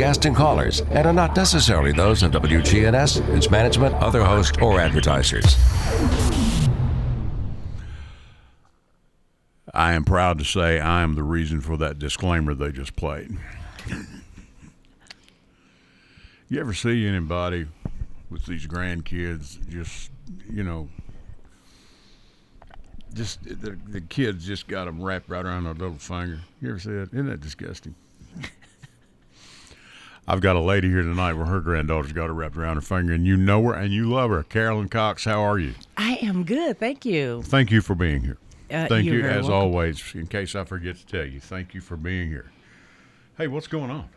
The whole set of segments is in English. guests and callers, and are not necessarily those of WGNS, its management, other hosts, or advertisers. I am proud to say I am the reason for that disclaimer they just played. You ever see anybody with these grandkids just, you know, just the kids just got them wrapped right around their little finger? You ever see that? Isn't that disgusting? I've got a lady here tonight where her granddaughter's got it wrapped around her finger, and you know her and you love her. Carolyn Cox, how are you? I am good, thank you. Thank you for being here. Thank you, as welcome. Always. In case I forget to tell you, thank you for being here. Hey, what's going on?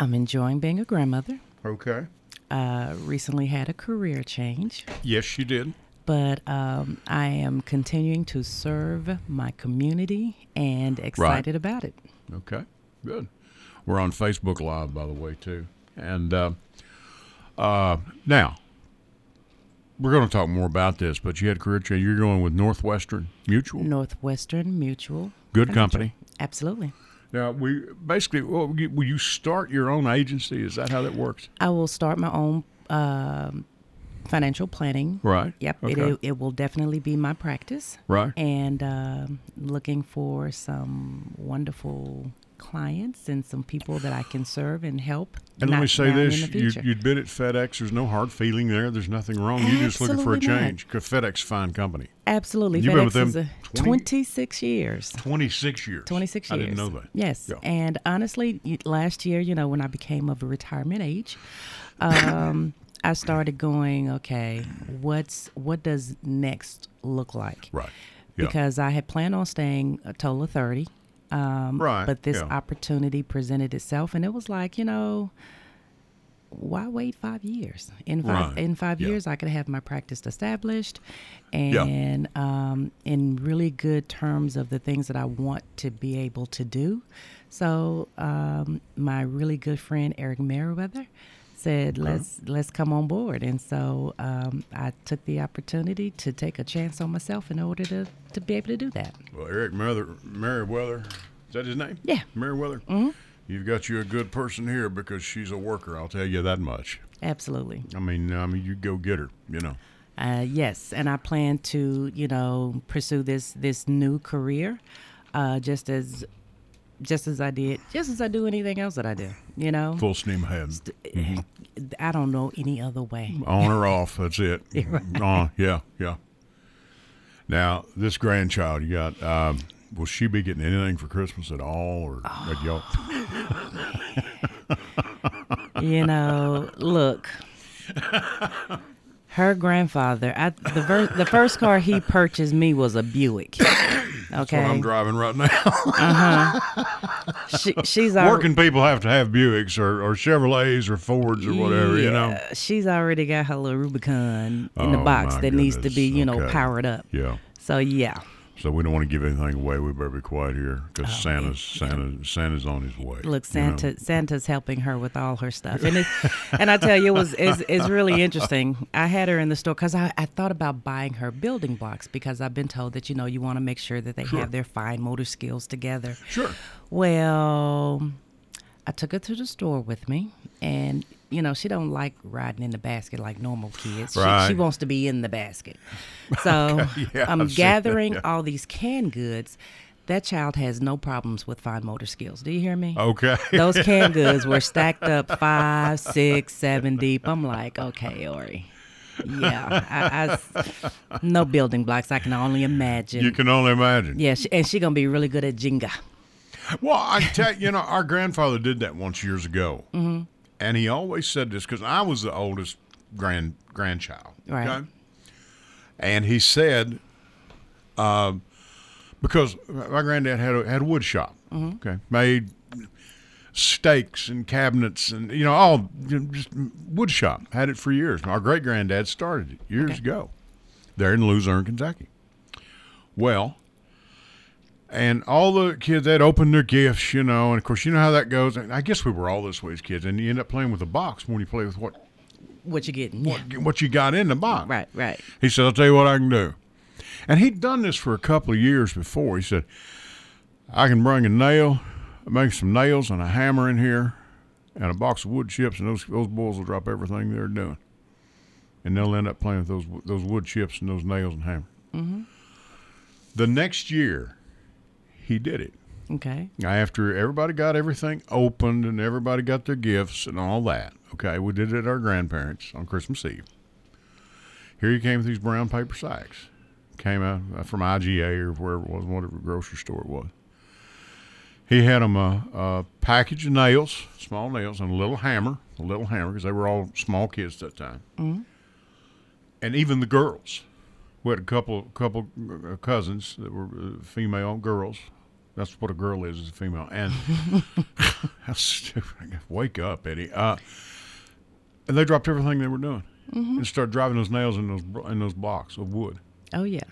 I'm enjoying being a grandmother. Okay. Recently had a career change. Yes, you did. But I am continuing to serve my community and excited about it. Okay, good. We're on Facebook Live, by the way, too. And now, we're going to talk more about this, but you had a career change. You're going with Northwestern Mutual? Northwestern Mutual. Good company. Absolutely. Now, will you start your own agency? Is that how that works? I will start my own financial planning. Right. Yep. Okay. It will definitely be my practice. Right. And looking for some wonderful clients and some people that I can serve and help. And let me say this, you'd been at FedEx. There's no hard feeling there. There's nothing wrong. Absolutely. You're just looking for a change. Because FedEx, fine company. Absolutely. You've been with them 26 years. 26 years. 26 years. I didn't know that. Yes. Yeah. And honestly, last year, you know, when I became of a retirement age, I started going, okay, what does next look like? Right. Yeah. Because I had planned on staying a total of 30. But this opportunity presented itself, and it was like, you know, why wait 5 years? In five years, I could have my practice established and in really good terms of the things that I want to be able to do. So my really good friend, Eric Merriweather, said, let's come on board. And so I took the opportunity to take a chance on myself in order to be able to do that. Well, Eric Merriweather, is that his name? Yeah. Merriweather? Mm-hmm. You've got you a good person here because she's a worker, I'll tell you that much. Absolutely. I mean, you go get her, you know. Yes, and I plan to, you know, pursue this new career just as I do anything else that I do, you know? Full steam ahead. Mm-hmm. I don't know any other way. On or off, that's it. Right. Yeah. Now, this grandchild you got, will she be getting anything for Christmas at all? You know, look. Her grandfather, the first car he purchased me was a Buick. Okay. That's what I'm driving right now. She's working people have to have Buicks or Chevrolets or Fords or whatever, you know. She's already got her little Rubicon in the box that needs to be, you know, powered up. Yeah. So, yeah. So we don't want to give anything away. We better be quiet here because Santa's on his way. Look, Santa's helping her with all her stuff, and I tell you, it's really interesting. I had her in the store because I thought about buying her building blocks because I've been told that, you know, you want to make sure that they have their fine motor skills together. Sure. Well, I took her to the store with me, and you know, she don't like riding in the basket like normal kids. Right. She wants to be in the basket. So I'm gathering all these canned goods. That child has no problems with fine motor skills. Do you hear me? Okay. Those canned goods were stacked up 5, 6, 7 deep. I'm like, okay, Ori. Yeah, I no building blocks. I can only imagine. You can only imagine. Yeah, and she's going to be really good at Jenga. Well, I tell you, know, our grandfather did that once years ago. Mm-hmm. And he always said this because I was the oldest grandchild. Right. Okay? And he said, because my granddad had a wood shop. Mm-hmm. Okay. Made stakes and cabinets and, you know, all just wood shop. Had it for years. Our great granddad started it years ago there in Luzerne, Kentucky. Well, and all the kids, they'd open their gifts, you know, and of course, you know how that goes. And I guess we were all this way as kids, and you end up playing with a box when you play with what you getting, what you got in the box. Right. He said, "I'll tell you what I can do," and he'd done this for a couple of years before. He said, "I can bring a nail, make some nails, and a hammer in here, and a box of wood chips, and those boys will drop everything they're doing. And they'll end up playing with those wood chips and those nails and hammer. Mm-hmm. The next year, he did it. Okay. After everybody got everything opened and everybody got their gifts and all that. Okay, we did it at our grandparents' on Christmas Eve. Here he came with these brown paper sacks. Came out from IGA or wherever it was, whatever grocery store it was. He had them a package of nails, small nails, and a little hammer, because they were all small kids at that time. Mm-hmm. And even the girls. We had a couple cousins that were female girls. That's what a girl is a female. And how stupid. Wake up, Eddie. And they dropped everything they were doing, mm-hmm, and started driving those nails in those blocks of wood. Oh yeah.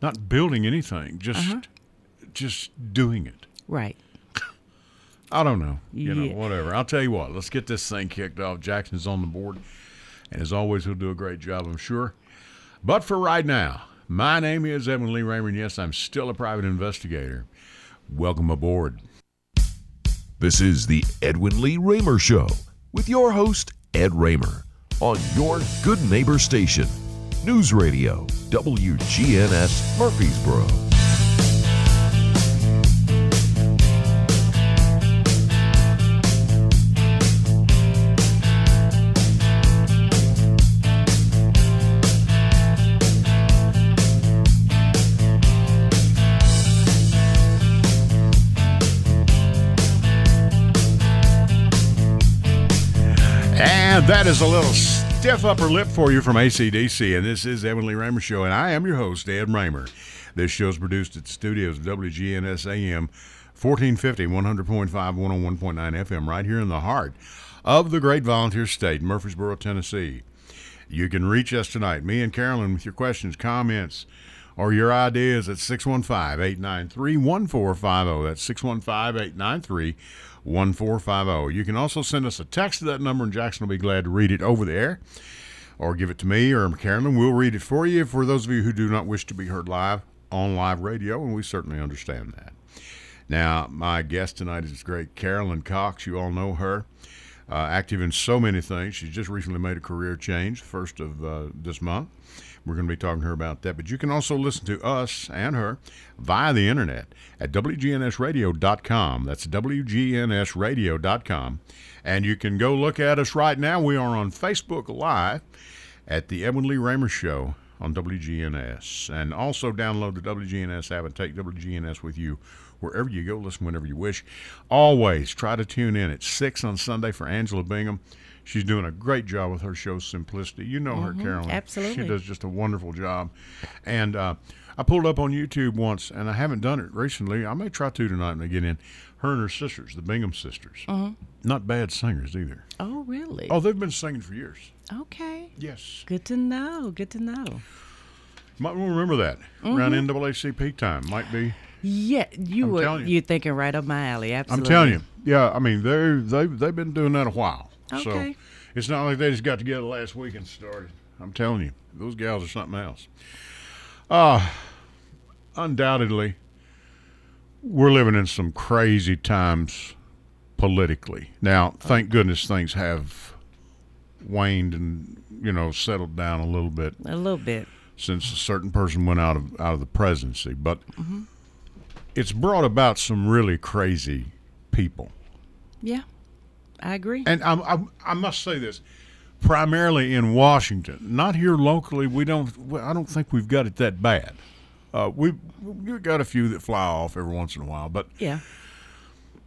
Not building anything, just doing it. Right. I don't know. You know, whatever. I'll tell you what. Let's get this thing kicked off. Jackson's on the board, and as always, he'll do a great job, I'm sure. But for right now, my name is Edwin Lee Raymer, and yes, I'm still a private investigator. Welcome aboard. This is the Edwin Lee Raymer Show with your host, Ed Raymer, on your good neighbor station, News Radio, WGNS Murfreesboro. And that is a little stiff upper lip for you from ACDC, and this is the Edwin Lee Raymer Show, and I am your host, Ed Raymer. This show is produced at the studios of WGNS AM 1450, 100.5, 101.9 FM, right here in the heart of the great volunteer state, Murfreesboro, Tennessee. You can reach us tonight, me and Carolyn, with your questions, comments, or your ideas at 615-893-1450. That's 615-893-1450. 1450. You can also send us a text to that number, and Jackson will be glad to read it over the air, or give it to me or Carolyn. We'll read it for you, for those of you who do not wish to be heard live on live radio, and we certainly understand that. Now, my guest tonight is great Carolyn Cox. You all know her, active in so many things. She's just recently made a career change, first of this month. We're going to be talking to her about that. But you can also listen to us and her via the internet at WGNSRadio.com. That's WGNSRadio.com. And you can go look at us right now. We are on Facebook Live at the Edwin Lee Raymer Show on WGNS. And also download the WGNS app and take WGNS with you wherever you go. Listen whenever you wish. Always try to tune in at 6 on Sunday for Angela Bingham. She's doing a great job with her show, Simplicity. You know her, Carolyn. Absolutely. She does just a wonderful job. And I pulled up on YouTube once, and I haven't done it recently. I may try to tonight when I get in. Her and her sisters, the Bingham sisters. Uh-huh. Not bad singers either. Oh, really? Oh, they've been singing for years. Okay. Yes. Good to know. Good to know. You might remember that. Mm-hmm. Around NAACP time. Might be. Yeah, you're thinking right up my alley. Absolutely. I'm telling you. Yeah, I mean, they've been doing that a while. Okay. So it's not like they just got together last week and started. I'm telling you, those gals are something else. Undoubtedly, we're living in some crazy times politically. Now, thank goodness things have waned and, settled down a little bit. A little bit. Since a certain person went out of the presidency. But It's brought about some really crazy people. Yeah. I agree. And I must say this, primarily in Washington, not here locally. I don't think we've got it that bad. We've got a few that fly off every once in a while, but yeah.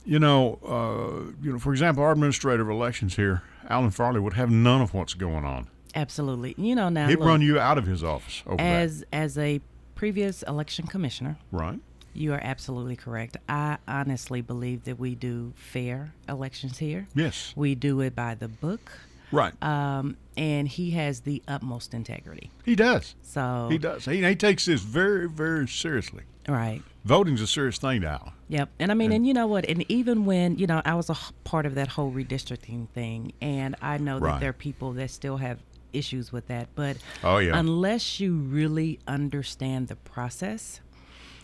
For example, our administrator of elections here, Alan Farley, would have none of what's going on. Absolutely. Now he'd run you out of his office over as that. As a previous election commissioner. Right. You are absolutely correct. I honestly believe that we do fair elections here. Yes. We do it by the book. Right. And he has the utmost integrity. He does. So. He does. He takes this very, very seriously. Right. Voting's a serious thing now. Yep. And I mean, and you know what? And even when, I was a part of that whole redistricting thing, and I know that there are people that still have issues with that. But unless you really understand the process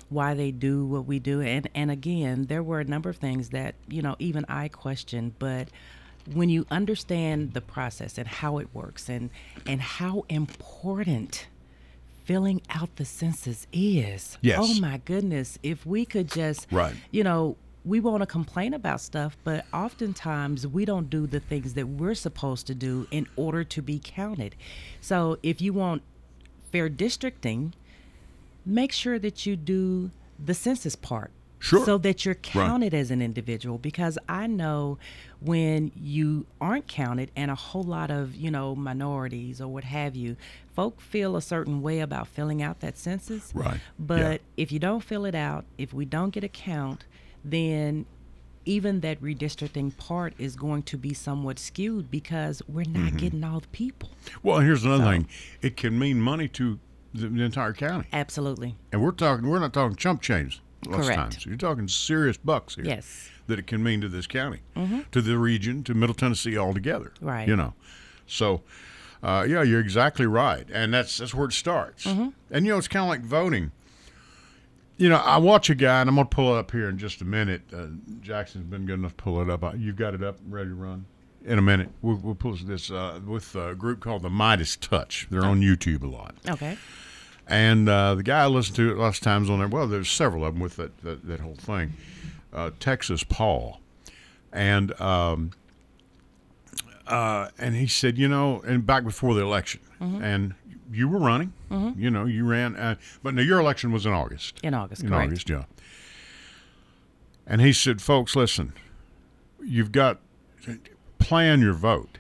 why they do what we do. And again, there were a number of things that, you know, even I questioned, but when you understand the process and how it works and how important filling out the census is. Yes. Oh my goodness. If we could just, right. you know, we want to complain about stuff, but oftentimes we don't do the things that we're supposed to do in order to be counted. So if you want fair districting, make sure that you do the census part. Sure. So that you're counted right. as an individual, because I know when you aren't counted and a whole lot of, you know, minorities or what have you, folk feel a certain way about filling out that census. Right. But yeah. if you don't fill it out, if we don't get a count, then even that redistricting part is going to be somewhat skewed because we're not mm-hmm. getting all the people. Well, here's another thing. It can mean money to the entire county. Absolutely. And we're not talking chump change. Correct. Times. You're talking serious bucks here. Yes. That it can mean to this county, mm-hmm. to the region, to Middle Tennessee altogether. Right. You know, so yeah, you're exactly right, and that's where it starts. Mm-hmm. And you know, it's kind of like voting. You know, I watch a guy, and I'm gonna pull it up here in just a minute. Jackson's been good enough to pull it up. You've got it up, ready to run. In a minute, we'll post this with a group called the Midas Touch. They're on YouTube a lot. Okay. And the guy I listened to lots of times on there, well, there's several of them with that whole thing, Texas Paul. And he said, you know, and back before the election, mm-hmm. and you were running, mm-hmm. you know, you ran. But no, your election was in August. In August, yeah. And he said, folks, listen, you've got to plan your vote.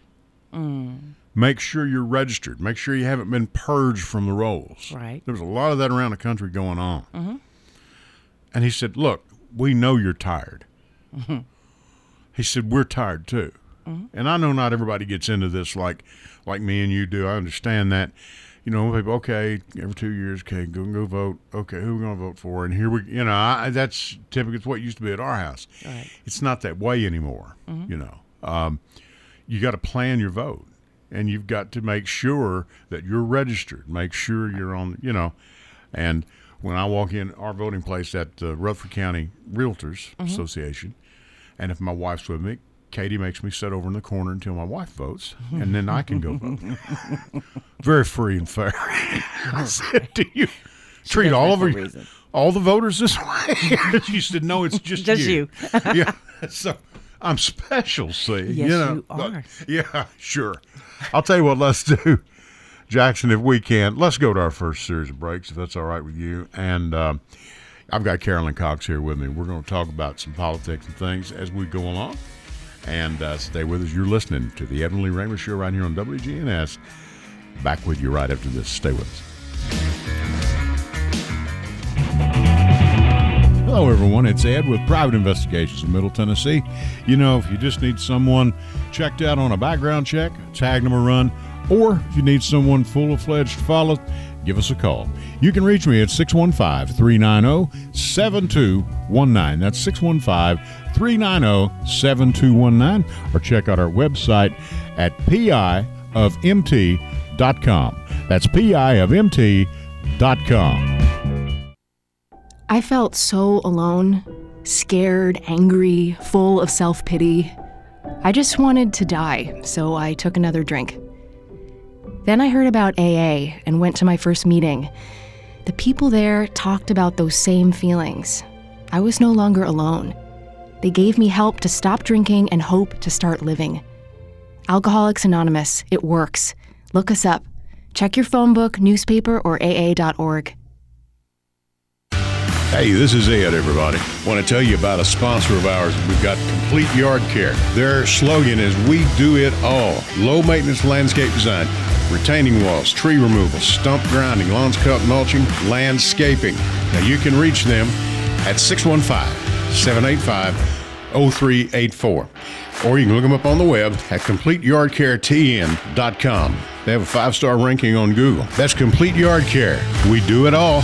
Mm. Make sure you're registered. Make sure you haven't been purged from the rolls. Right. There was a lot of that around the country going on. Mm-hmm. And he said, look, we know you're tired. Mm-hmm. He said, we're tired too. Mm-hmm. And I know not everybody gets into this like me and you do. I understand that. You know, people, okay, every 2 years, okay, go vote. Okay, who are we going to vote for? And here we, you know, that's typically what used to be at our house. Right. It's not that way anymore, mm-hmm. you know. You got to plan your vote. And you've got to make sure that you're registered. Make sure you're on, you know. And when I walk in our voting place at the Rutherford County Realtors mm-hmm. Association, and if my wife's with me, Katie makes me sit over in the corner until my wife votes, and then I can go vote. Very free and fair. I said to you, treat all the voters this way. She said, no, it's just you. Just you. Yeah. So. I'm special, see. Yes, you know, you are. Yeah, sure. I'll tell you what, let's do, Jackson, if we can. Let's go to our first series of breaks, if that's all right with you. And I've got Carolyn Cox here with me. We're going to talk about some politics and things as we go along. And stay with us. You're listening to the Edwin Lee Raymer Show right here on WGNS. Back with you right after this. Stay with us. Hello, everyone. It's Ed with Private Investigations in Middle Tennessee. You know, if you just need someone checked out on a background check, a tag number run, or if you need someone full-fledged to follow, give us a call. You can reach me at 615-390-7219. That's 615-390-7219. Or check out our website at piofmt.com. That's piofmt.com. I felt so alone, scared, angry, full of self-pity. I just wanted to die, so I took another drink. Then I heard about AA and went to my first meeting. The people there talked about those same feelings. I was no longer alone. They gave me help to stop drinking and hope to start living. Alcoholics Anonymous, it works. Look us up. Check your phone book, newspaper, or AA.org. Hey, this is Ed, everybody. I want to tell you about a sponsor of ours. We've got Complete Yard Care. Their slogan is, we do it all. Low-maintenance landscape design, retaining walls, tree removal, stump grinding, lawns cut, mulching, landscaping. Now, you can reach them at 615-785-0384. Or you can look them up on the web at CompleteYardCareTN.com. They have a 5-star ranking on Google. That's Complete Yard Care. We do it all.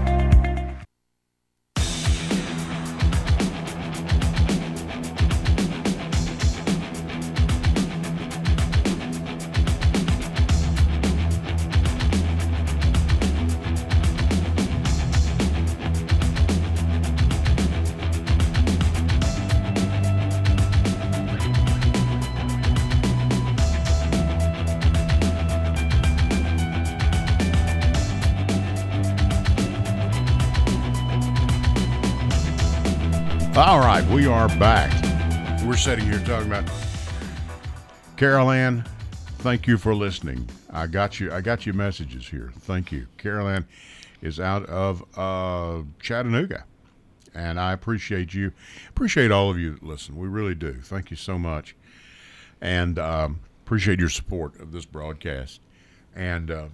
We are back. We're sitting here talking about Carol Ann. Thank you for listening. I got your messages here. Thank you. Carol Ann is out of Chattanooga, and I appreciate you. Appreciate all of you that listen. We really do. Thank you so much, and appreciate your support of this broadcast. And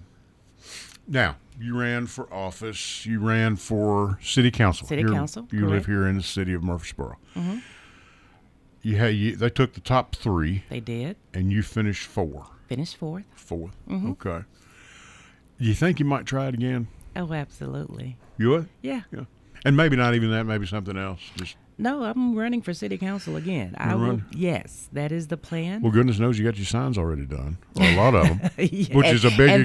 now you ran for office. You ran for city council. You correct. Live here in the city of Murfreesboro. Mm-hmm. They took the top three. They did. And you finished fourth. Fourth. Mm-hmm. Okay. You think you might try it again? Oh, absolutely. You would? Yeah. And maybe not even that. Maybe something else. No, I'm running for city council again. Yes, that is the plan. Well, goodness knows you got your signs already done, or a lot of them, yeah. Which is a big expense.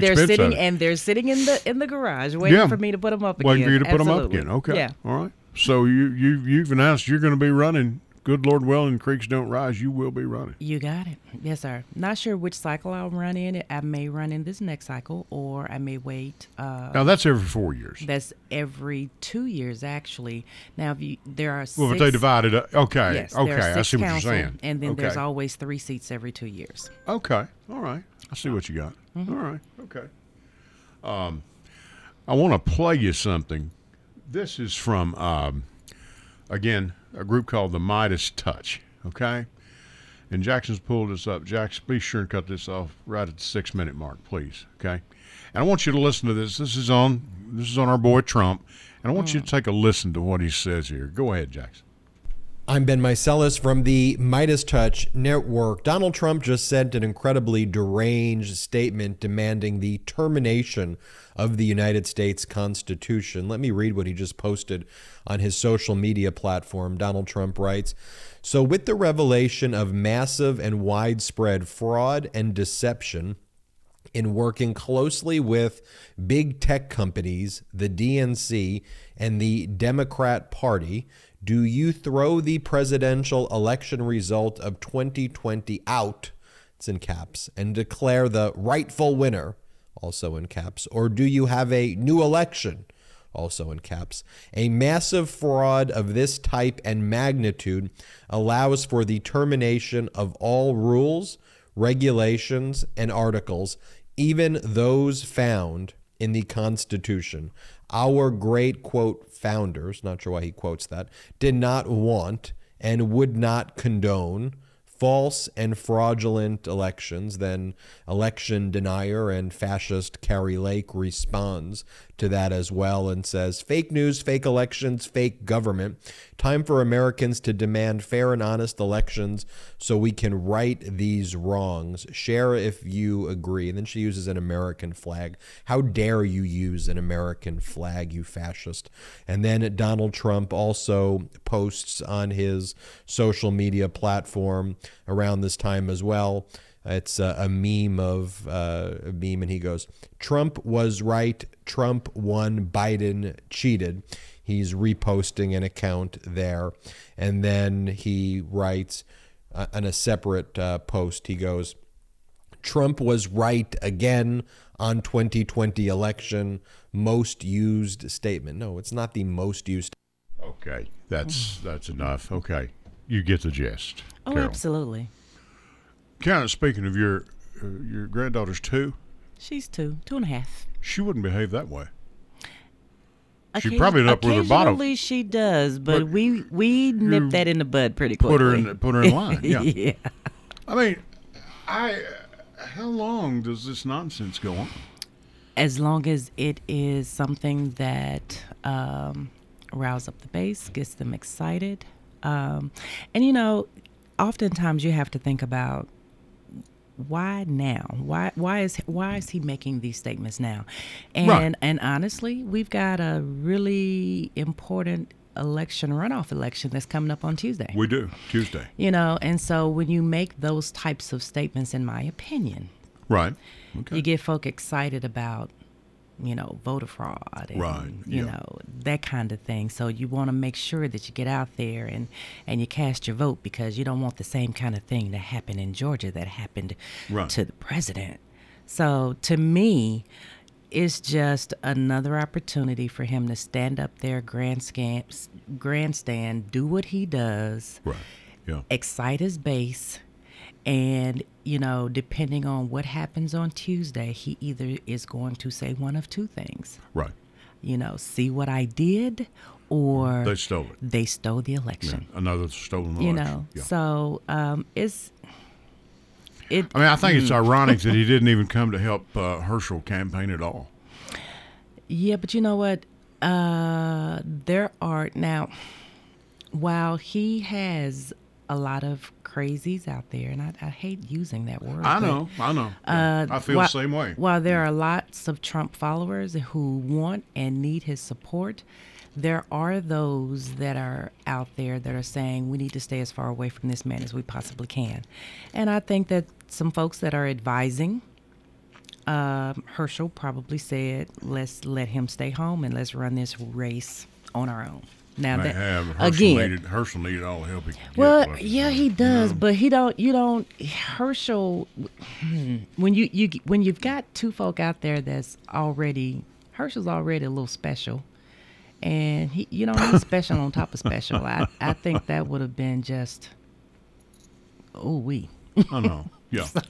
They're sitting in the garage waiting for me to put them up again. Waiting for you to put them up again. Okay. Yeah. All right. So you've announced you're going to be running. Good Lord willing, creeks don't rise. You will be running. You got it. Yes, sir. Not sure which cycle I'll run in. I may run in this next cycle, or I may wait. Now, that's every 4 years. That's every 2 years, actually. Now, there are six. Well, if they divide it up. Okay. Yes, okay. I see what you're saying. And then there's always 3 seats every 2 years. Okay. All right. I see what you got. Mm-hmm. All right. Okay. I want to play you something. This is from, again, a group called the Midas Touch, okay? And Jackson's pulled this up. Jackson, be sure and cut this off right at the 6-minute mark, please, okay? And I want you to listen to this. This is on our boy Trump, and I want you to take a listen to what he says here. Go ahead, Jackson. I'm Ben Mycelis from the Midas Touch Network. Donald Trump just sent an incredibly deranged statement demanding the termination of the United States Constitution. Let me read what he just posted on his social media platform. Donald Trump writes, "So with the revelation of massive and widespread fraud and deception in working closely with big tech companies, the DNC, and the Democrat Party, do you throw the presidential election result of 2020 out," it's in caps, "and declare the rightful winner," also in caps, "or do you have a new election," also in caps? "A massive fraud of this type and magnitude allows for the termination of all rules, regulations, and articles, even those found in the Constitution. Our great," quote, "founders," not sure why he quotes that, "did not want and would not condone false and fraudulent elections." Then election denier and fascist Carrie Lake responds to that as well and says, "Fake news, fake elections, fake government. Time for Americans to demand fair and honest elections so we can right these wrongs. Share if you agree." And then she uses an American flag. "How dare you use an American flag, you fascist." And then Donald Trump also posts on his social media platform around this time as well. It's a meme, and he goes, "Trump was right. Trump won. Biden cheated." He's reposting an account there. And then he writes on a separate post, he goes, "Trump was right again on 2020 election. Most used statement." No, it's not the most used. Okay, that's enough. Okay, you get the gist. Oh, Carol. Absolutely. Kind of speaking of your granddaughter's 2. She's 2 and a half. She wouldn't behave that way. She probably ended up with her bottle. Occasionally she does, but we nipped that in the bud pretty quickly. Put her in line. Yeah. Yeah. I mean, how long does this nonsense go on? As long as it is something that rouses up the base, gets them excited, and you know, oftentimes you have to think about why now? Why is he making these statements now? And right. And honestly, we've got a really important runoff election that's coming up on Tuesday. We do, Tuesday. You know, and so when you make those types of statements, in my opinion, right, okay, you get folk excited about, you know, voter fraud and, right, you know, that kind of thing. So you want to make sure that you get out there and you cast your vote, because you don't want the same kind of thing to happen in Georgia that happened right to the president. So to me, it's just another opportunity for him to stand up there, grandstand, do what he does, right, yeah, excite his base. And, you know, depending on what happens on Tuesday, he either is going to say one of two things. Right. You know, see what I did, or they stole it. They stole the election. Yeah, another stolen election. You know, yeah. So I mean, I think it's ironic that he didn't even come to help Herschel campaign at all. Yeah, but you know what? There are now, while he has a lot of crazies out there, and I hate using that word. I know. Yeah. I feel the same way. While there are lots of Trump followers who want and need his support, there are those that are out there that are saying we need to stay as far away from this man as we possibly can. And I think that some folks that are advising Herschel probably said, let's let him stay home and let's run this race on our own. Now that Herschel needed all the help he could get. Well, yeah, he does, you know? But Herschel. When you've got two folk out there that's already, Herschel's already a little special, and you don't need special on top of special. I think that would have been just, I know, yeah. So.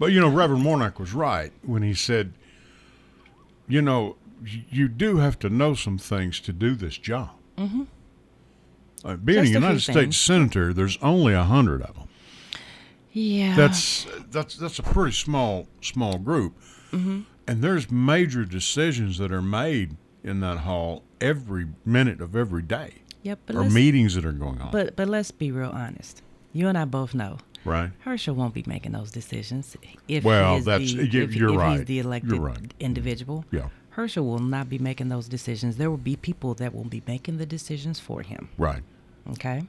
But you know, Reverend Warnock was right when he said, you know, you do have to know some things to do this job. Mm-hmm. Being a United States Senator, there's only 100 of them. Yeah, that's a pretty small group, mm-hmm, and there's major decisions that are made in that hall every minute of every day. Yep, or meetings that are going on. But let's be real honest. You and I both know. Right. Herschel won't be making those decisions if he's the elected individual. Yeah. Herschel will not be making those decisions. There will be people that will be making the decisions for him. Right. Okay.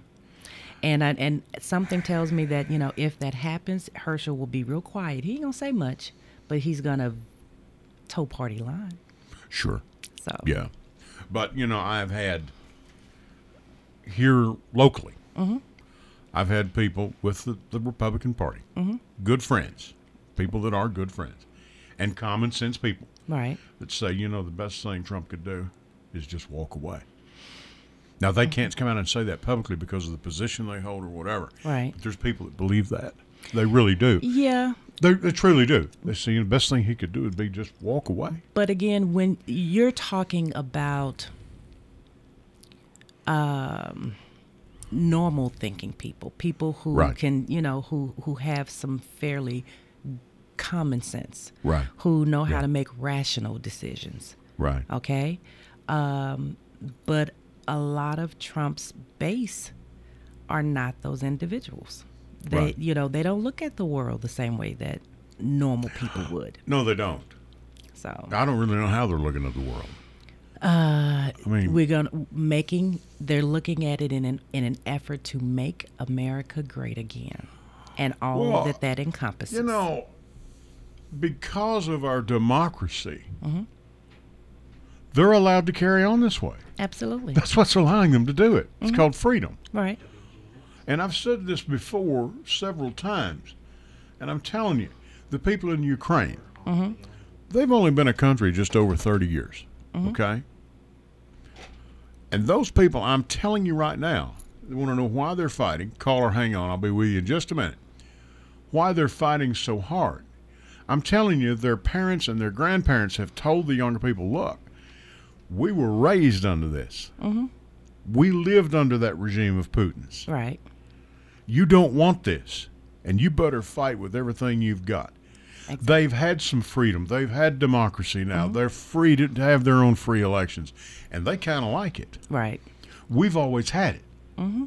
And something tells me that, you know, if that happens, Herschel will be real quiet. He ain't going to say much, but he's going to toe party line. Sure. So. Yeah. But, you know, I've had here locally, mm-hmm, I've had people with the Republican Party, mm-hmm, good friends, people that are good friends, and common sense people. Right. That say, you know, the best thing Trump could do is just walk away. Now, they can't come out and say that publicly because of the position they hold or whatever. Right. But there's people that believe that. They really do. Yeah. They truly do. They say, you know, the best thing he could do would be just walk away. But again, when you're talking about normal thinking people who right can, you know, who have some fairly common sense, right, who know how yeah to make rational decisions, right, okay, but a lot of Trump's base are not those individuals. They right, you know, they don't look at the world the same way that normal people would. No, they don't. So I don't really know how they're looking at the world. I mean, they're looking at it in an effort to make America great again, and all that encompasses. You know, because of our democracy, mm-hmm, they're allowed to carry on this way. Absolutely. That's what's allowing them to do it. It's mm-hmm called freedom. Right. And I've said this before several times, and I'm telling you, the people in Ukraine, mm-hmm, they've only been a country just over 30 years, mm-hmm, okay? And those people, I'm telling you right now, they want to know why they're fighting. Call or hang on, I'll be with you in just a minute. Why they're fighting so hard. I'm telling you, their parents and their grandparents have told the younger people, look, we were raised under this. Mm-hmm. We lived under that regime of Putin's. Right. You don't want this, and you better fight with everything you've got. Exactly. They've had some freedom. They've had democracy now. Mm-hmm. They're free to have their own free elections, and they kind of like it. Right. We've always had it. Mm-hmm.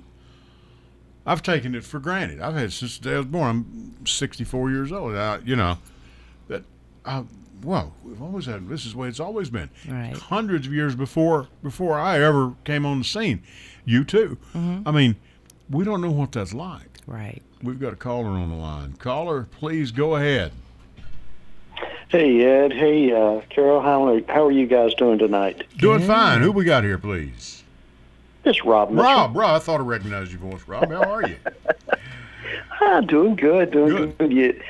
I've taken it for granted. I've had it since the day I was born. I'm 64 years old. We've always had, this is the way it's always been. Right. Hundreds of years before I ever came on the scene. You too. Mm-hmm. I mean, we don't know what that's like. Right. We've got a caller on the line. Caller, please go ahead. Hey, Ed. Hey, Carol. How are you guys doing tonight? Doing fine. Who we got here, please? It's Rob Mitchell. Rob, I thought I recognized your voice. Rob, how are you? I'm doing good. Doing good.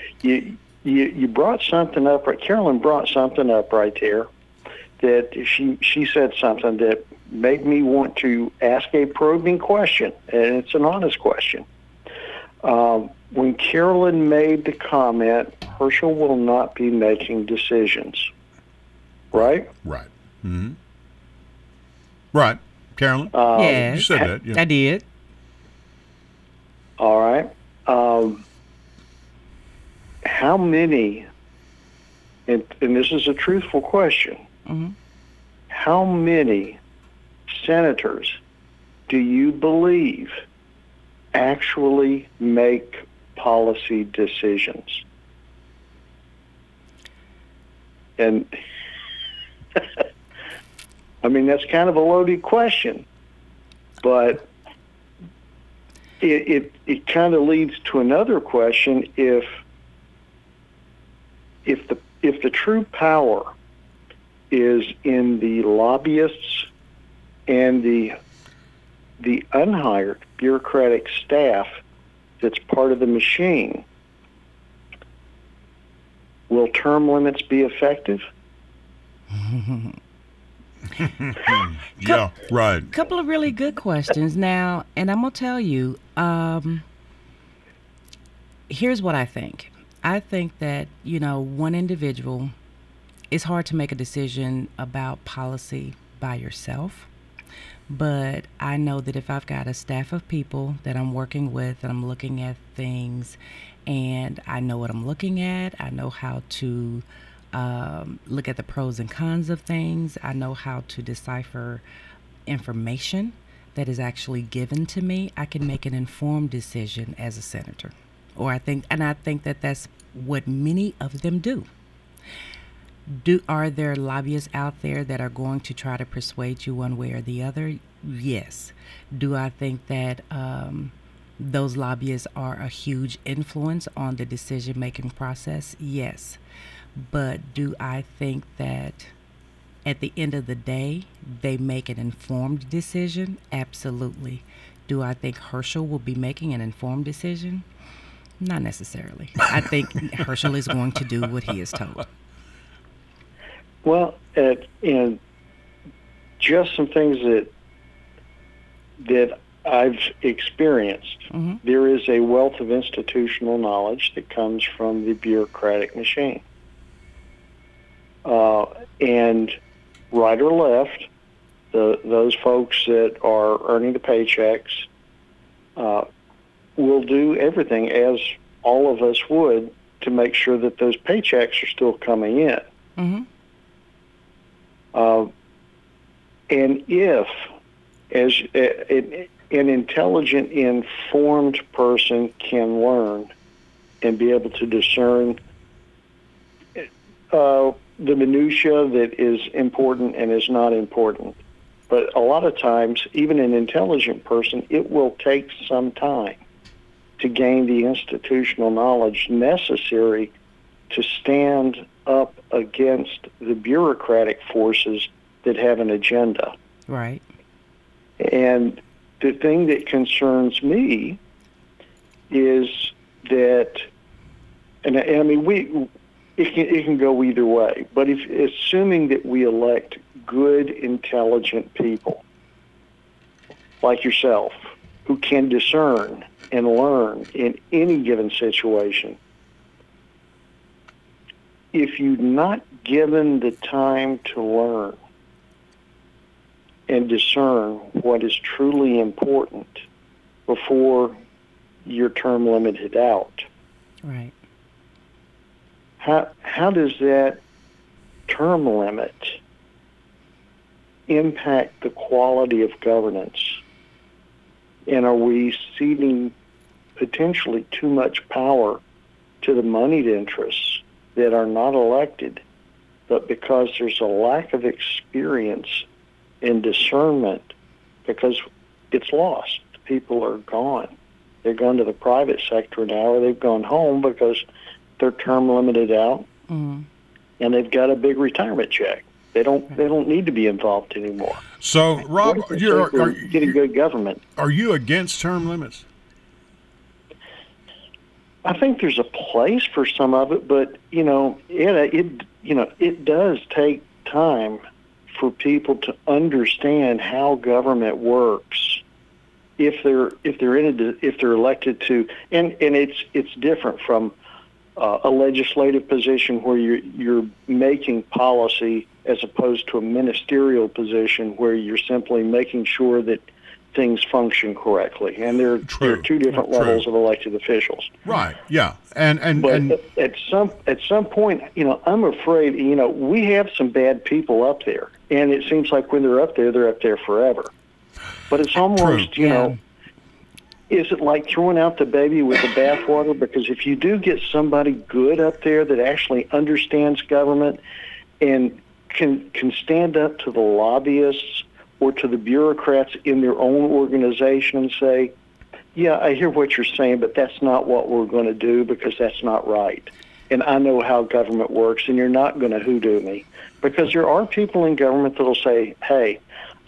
You brought something up. Carolyn brought something up right there that she said something that made me want to ask a probing question, and it's an honest question. When Carolyn made the comment, Herschel will not be making decisions, right? Right. Mm-hmm. Right. Carolyn? You said that. Yeah. I did. All right. How many, and this is a truthful question, mm-hmm. how many senators do you believe actually make policy decisions? And I mean, that's kind of a loaded question, but it kind of leads to another question. If the true power is in the lobbyists and the unhired bureaucratic staff that's part of the machine, will term limits be effective? Yeah, right. Couple of really good questions now, and I'm going to tell you, here's what I think. I think that, one individual, it's hard to make a decision about policy by yourself. But I know that if I've got a staff of people that I'm working with and I'm looking at things and I know what I'm looking at, I know how to look at the pros and cons of things, I know how to decipher information that is actually given to me, I can make an informed decision as a senator. I think that that's what many of them do. Are there lobbyists out there that are going to try to persuade you one way or the other? Yes. Do I think that those lobbyists are a huge influence on the decision-making process? Yes. But do I think that at the end of the day, they make an informed decision? Absolutely. Do I think Herschel will be making an informed decision? Not necessarily. I think Herschel is going to do what he is told. Well, and just some things that I've experienced. Mm-hmm. There is a wealth of institutional knowledge that comes from the bureaucratic machine. And right or left, those folks that are earning the paychecks will do everything, as all of us would, to make sure that those paychecks are still coming in. Mm-hmm. And if, as an intelligent, informed person can learn and be able to discern the minutia that is important and is not important, but a lot of times, even an intelligent person, it will take some time to gain the institutional knowledge necessary to stand up against the bureaucratic forces that have an agenda. Right. And the thing that concerns me is that, and I mean, it can go either way, but if assuming that we elect good, intelligent people like yourself who can discern and learn in any given situation, if you're not given the time to learn and discern what is truly important before you're term limited out. Right. How does that term limit impact the quality of governance? And are we ceding potentially too much power to the moneyed interests that are not elected, but because there's a lack of experience and discernment, because it's lost. People are gone. They're gone to the private sector now, or they've gone home because they're term limited out, and they've got a big retirement check. They don't need to be involved anymore. So, Rob, are you getting good government? Are you against term limits? I think there's a place for some of it, but it does take time for people to understand how government works. If they're elected to, and it's different from a legislative position where you're making policy, as opposed to a ministerial position where you're simply making sure that things function correctly. And there are two different levels of elected officials. Right. Yeah. But at some point, I'm afraid, we have some bad people up there, and it seems like when they're up there forever. But it's almost, is it like throwing out the baby with the bathwater? Because if you do get somebody good up there that actually understands government and can stand up to the lobbyists or to the bureaucrats in their own organization and say, yeah, I hear what you're saying, but that's not what we're going to do because that's not right. And I know how government works, and you're not going to hoodoo me. Because there are people in government that will say, hey,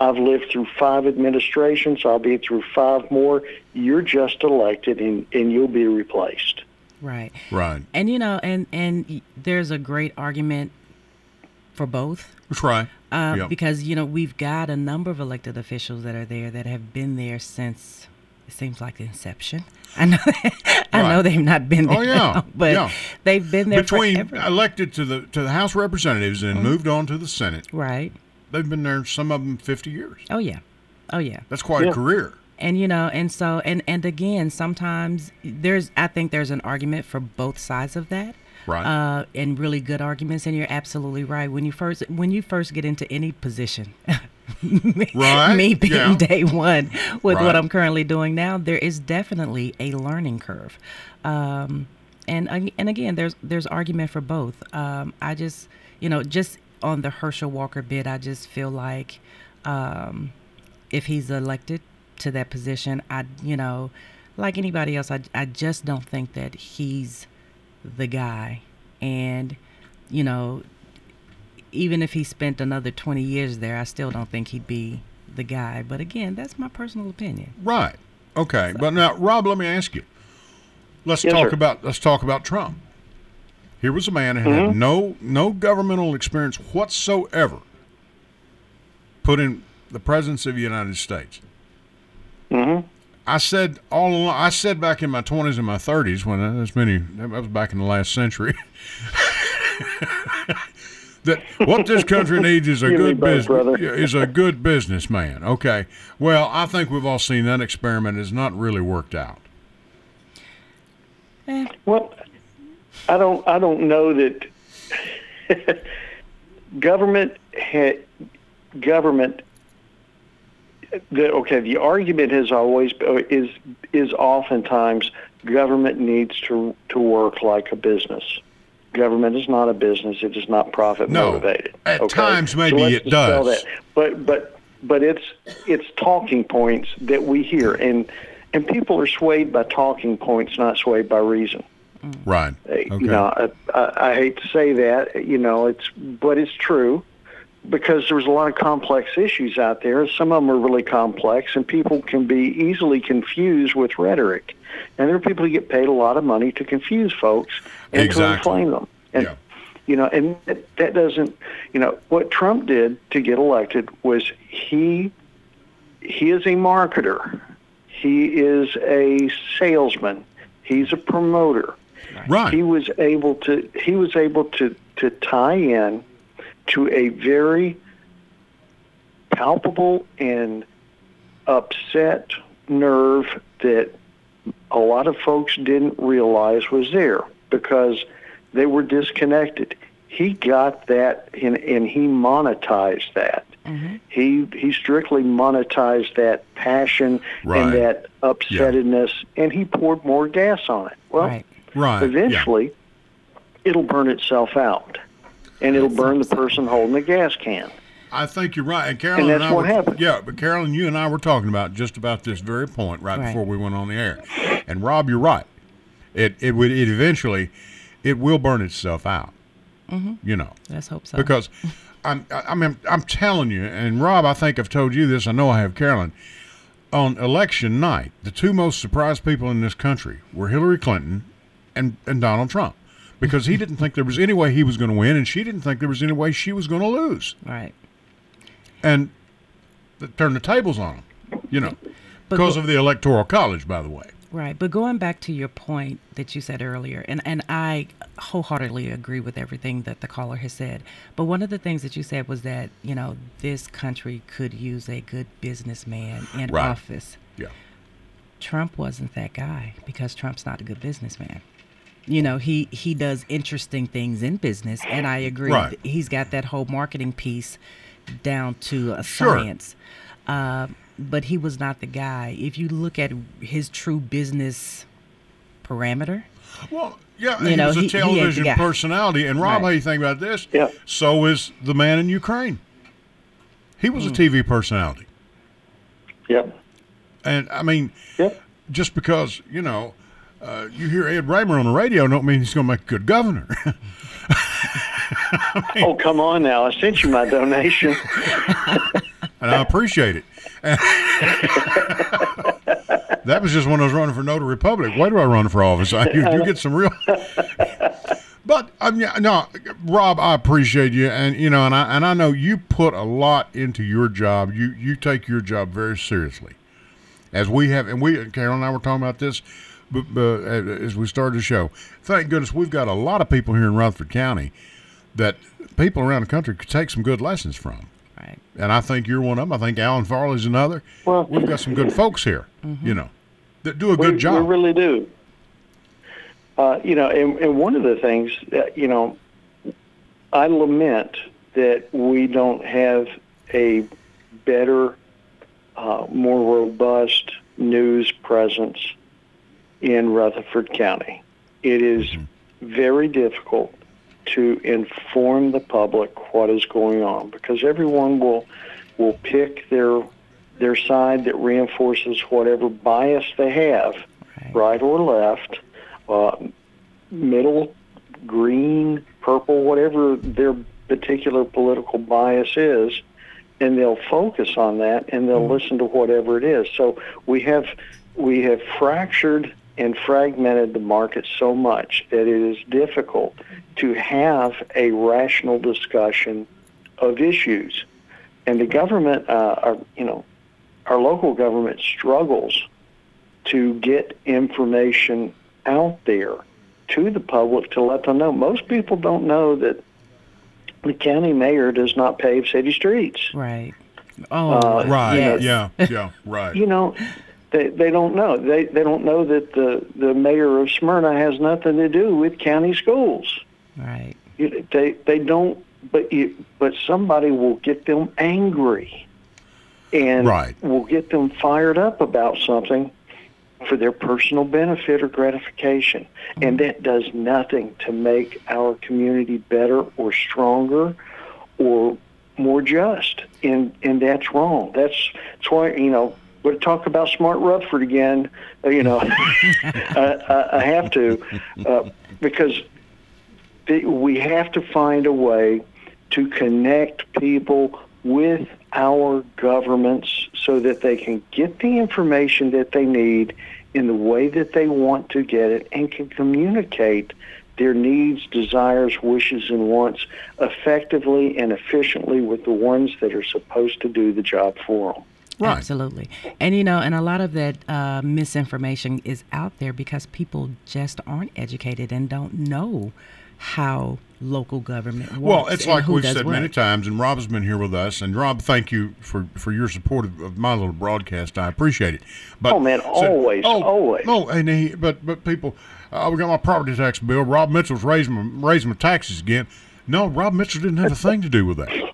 I've lived through 5 administrations, I'll be through 5 more, you're just elected and you'll be replaced. Right. Right. And, and there's a great argument for both. That's right. Because, we've got a number of elected officials that are there that have been there since, it seems like, inception. I know I know they've not been there now, but they've been there forever. Between elected to the House of Representatives and moved on to the Senate. Right. They've been there, some of them, 50 years. Oh, yeah. Oh, yeah. That's quite a career. And, and again, sometimes I think there's an argument for both sides of that. Right. And really good arguments, and you're absolutely right. When you first get into any position, me being day one with what I'm currently doing now, there is definitely a learning curve. And again, there's argument for both. I just, just on the Herschel Walker bit, I just feel like if he's elected to that position, like anybody else, I just don't think that he's the guy. And even if he spent another 20 years there, I still don't think he'd be the guy. But again, that's my personal opinion. Right. Okay. So. But now, Rob, let me ask you, let's talk about Trump. Here was a man who had no governmental experience whatsoever put in the presence of the United States. I said back in my 20s and my 30s, that was back in the last century, that what this country needs is a good businessman. Okay. Well, I think we've all seen that experiment has not really worked out. Well, I don't know that government. The argument has always is oftentimes government needs to work like a business. Government is not a business; it is not profit motivated. At times, maybe it does. That. But it's talking points that we hear, and people are swayed by talking points, not swayed by reason. Right. Okay. I hate to say that. But it's true. Because there's a lot of complex issues out there. Some of them are really complex, and people can be easily confused with rhetoric. And there are people who get paid a lot of money to confuse folks and to inflame them. And, and that doesn't, what Trump did to get elected was he is a marketer. He is a salesman. He's a promoter. Right. He was able to tie in to a very palpable and upset nerve that a lot of folks didn't realize was there because they were disconnected. He got that, and he monetized that. Mm-hmm. He strictly monetized that passion and that upsettedness, and he poured more gas on it. Well, eventually, it'll burn itself out, and it'll burn the person holding the gas can. I think you're right. And Carolyn, and that's what happened. Yeah, but Carolyn, you and I were talking about just about this very point right before we went on the air. And Rob, you're right. It eventually, it will burn itself out. Mm-hmm. You know. Let's hope so. Because I'm telling you, and Rob, I think I've told you this. I know I have, Carolyn. On election night, the two most surprised people in this country were Hillary Clinton and Donald Trump. Because he didn't think there was any way he was going to win, and she didn't think there was any way she was going to lose. Right. And turn the tables on them, you know, because of the Electoral College, by the way. Right. But going back to your point that you said earlier, and I wholeheartedly agree with everything that the caller has said. But one of the things that you said was that, you know, this country could use a good businessman in office. Yeah. Trump wasn't that guy because Trump's not a good businessman. You know, he does interesting things in business. And I agree. Right. He's got that whole marketing piece down to a science. But he was not the guy. If you look at his true business parameter. Well, yeah, you know, he was a television personality. And Rob, how do you think about this? Yeah. So is the man in Ukraine. He was a TV personality. Yep. And I mean, just because, you know, you hear Ed Raymer on the radio, don't mean he's going to make a good governor. I mean, come on now. I sent you my donation. And I appreciate it. That was just when I was running for Notary Public. Why do I run for office? You get some real... But, Rob, I appreciate you. And, you know, and I know you put a lot into your job. You take your job very seriously. As we have... And Carol and I were talking about this as we started the show. Thank goodness we've got a lot of people here in Rutherford County that people around the country could take some good lessons from. Right. And I think you're one of them. I think Alan Farley's another. Well, we've got some good folks here, you know, that do a good job. We really do. You know, and one of the things that, you know, I lament that we don't have a better, more robust news presence in Rutherford County. It is very difficult to inform the public what is going on, because everyone will pick their side that reinforces whatever bias they have, right or left, middle, green, purple, whatever their particular political bias is, and they'll focus on that, and they'll listen to whatever it is. So we have fractured and fragmented the market so much that it is difficult to have a rational discussion of issues. And the government, our local government struggles to get information out there to the public to let them know. Most people don't know that the county mayor does not pave city streets. Right. Oh, right. Yes. Yeah, right. You know... They don't know. They don't know that the mayor of Smyrna has nothing to do with county schools. Right. They don't. But somebody will get them angry, and will get them fired up about something for their personal benefit or gratification, and that does nothing to make our community better or stronger, or more just. And that's wrong. That's why, you know. But talk about smart Rutherford again, you know, I have to, because we have to find a way to connect people with our governments so that they can get the information that they need in the way that they want to get it, and can communicate their needs, desires, wishes, and wants effectively and efficiently with the ones that are supposed to do the job for them. Right. Absolutely. And, you know, and a lot of that misinformation is out there because people just aren't educated and don't know how local government works. Well, it's like we've said many times, and Rob's been here with us. And Rob, thank you for your support of my little broadcast. I appreciate it. But, oh man, always. No, and but people, we got my property tax bill. Rob Mitchell's raising my taxes again. No, Rob Mitchell didn't have a thing to do with that.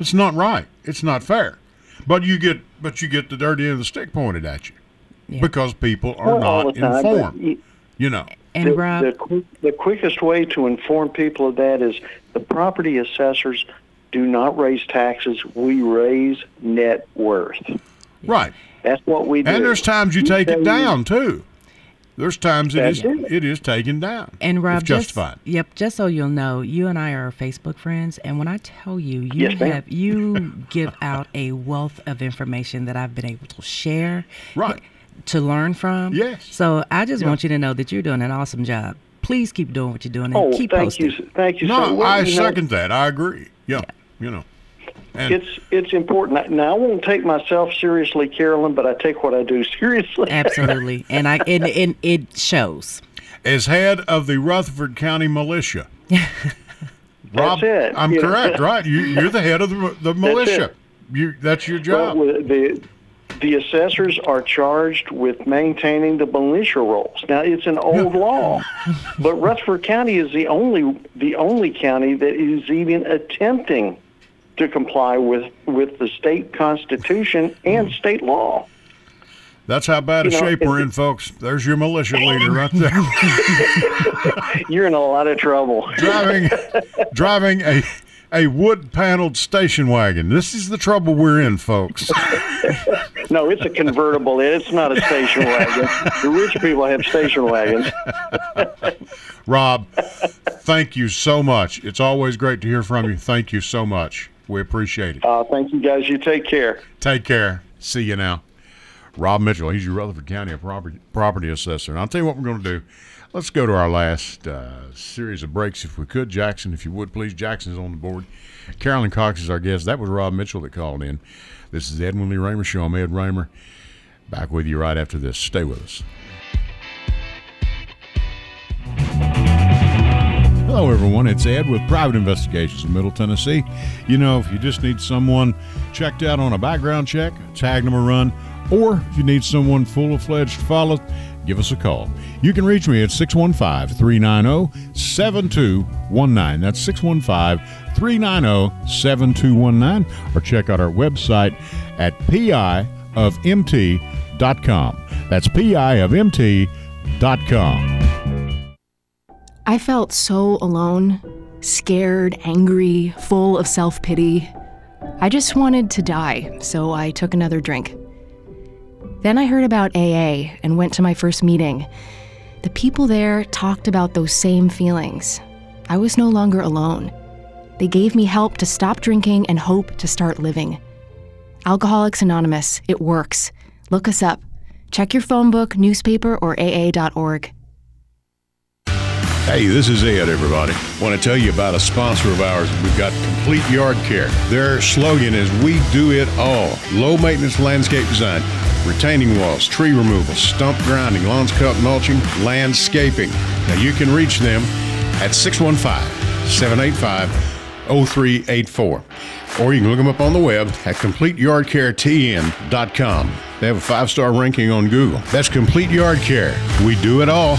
It's not right. It's not fair. But you get the dirty end of the stick pointed at you because people are not informed. You know. And the quickest way to inform people of that is the property assessors do not raise taxes. We raise net worth. Right. That's what we do. And there's times you take it down, too. There's times it is taken down. And Rob, it's justified. Just so you'll know, you and I are Facebook friends, and when I tell you, you give out a wealth of information that I've been able to share. Right. To learn from. Yes. So I just want you to know that you're doing an awesome job. Please keep doing what you're doing and keep posting. Thank you. No, I second that. I agree. Yeah. You know. And it's important. Now, I won't take myself seriously, Carolyn, but I take what I do seriously. Absolutely. And it shows. As head of the Rutherford County Militia. Rob, that's it. I'm correct, right? You're the head of the militia. That's your job. Well, the assessors are charged with maintaining the militia rolls. Now, it's an old law, but Rutherford County is the only county that is even attempting to comply with the state constitution and state law. That's how bad a shape we're in, folks. There's your militia leader right there. You're in a lot of trouble. Driving a wood-paneled station wagon. This is the trouble we're in, folks. No, it's a convertible. It's not a station wagon. The rich people have station wagons. Rob, thank you so much. It's always great to hear from you. Thank you so much. We appreciate it. Thank you, guys. You take care. Take care. See you now. Rob Mitchell, he's your Rutherford County property assessor. And I'll tell you what we're going to do. Let's go to our last series of breaks, if we could. Jackson, if you would, please. Jackson's on the board. Carolyn Cox is our guest. That was Rob Mitchell that called in. This is the Edwin Lee Raymer Show. I'm Ed Raymer. Back with you right after this. Stay with us. Hello, everyone. It's Ed with Private Investigations in Middle Tennessee. You know, if you just need someone checked out on a background check, tag them a run, or if you need someone full-fledged to follow, give us a call. You can reach me at 615-390-7219. That's 615-390-7219. Or check out our website at piofmt.com. That's piofmt.com. I felt so alone, scared, angry, full of self-pity. I just wanted to die, so I took another drink. Then I heard about AA and went to my first meeting. The people there talked about those same feelings. I was no longer alone. They gave me help to stop drinking and hope to start living. Alcoholics Anonymous, it works. Look us up. Check your phone book, newspaper, or AA.org. Hey, this is Ed, everybody. I want to tell you about a sponsor of ours. We've got Complete Yard Care. Their slogan is, "We do it all." Low maintenance landscape design, retaining walls, tree removal, stump grinding, lawns cut, mulching, landscaping. Now you can reach them at 615-785-0384. Or you can look them up on the web at CompleteYardCareTN.com. They have a 5-star ranking on Google. That's Complete Yard Care. We do it all.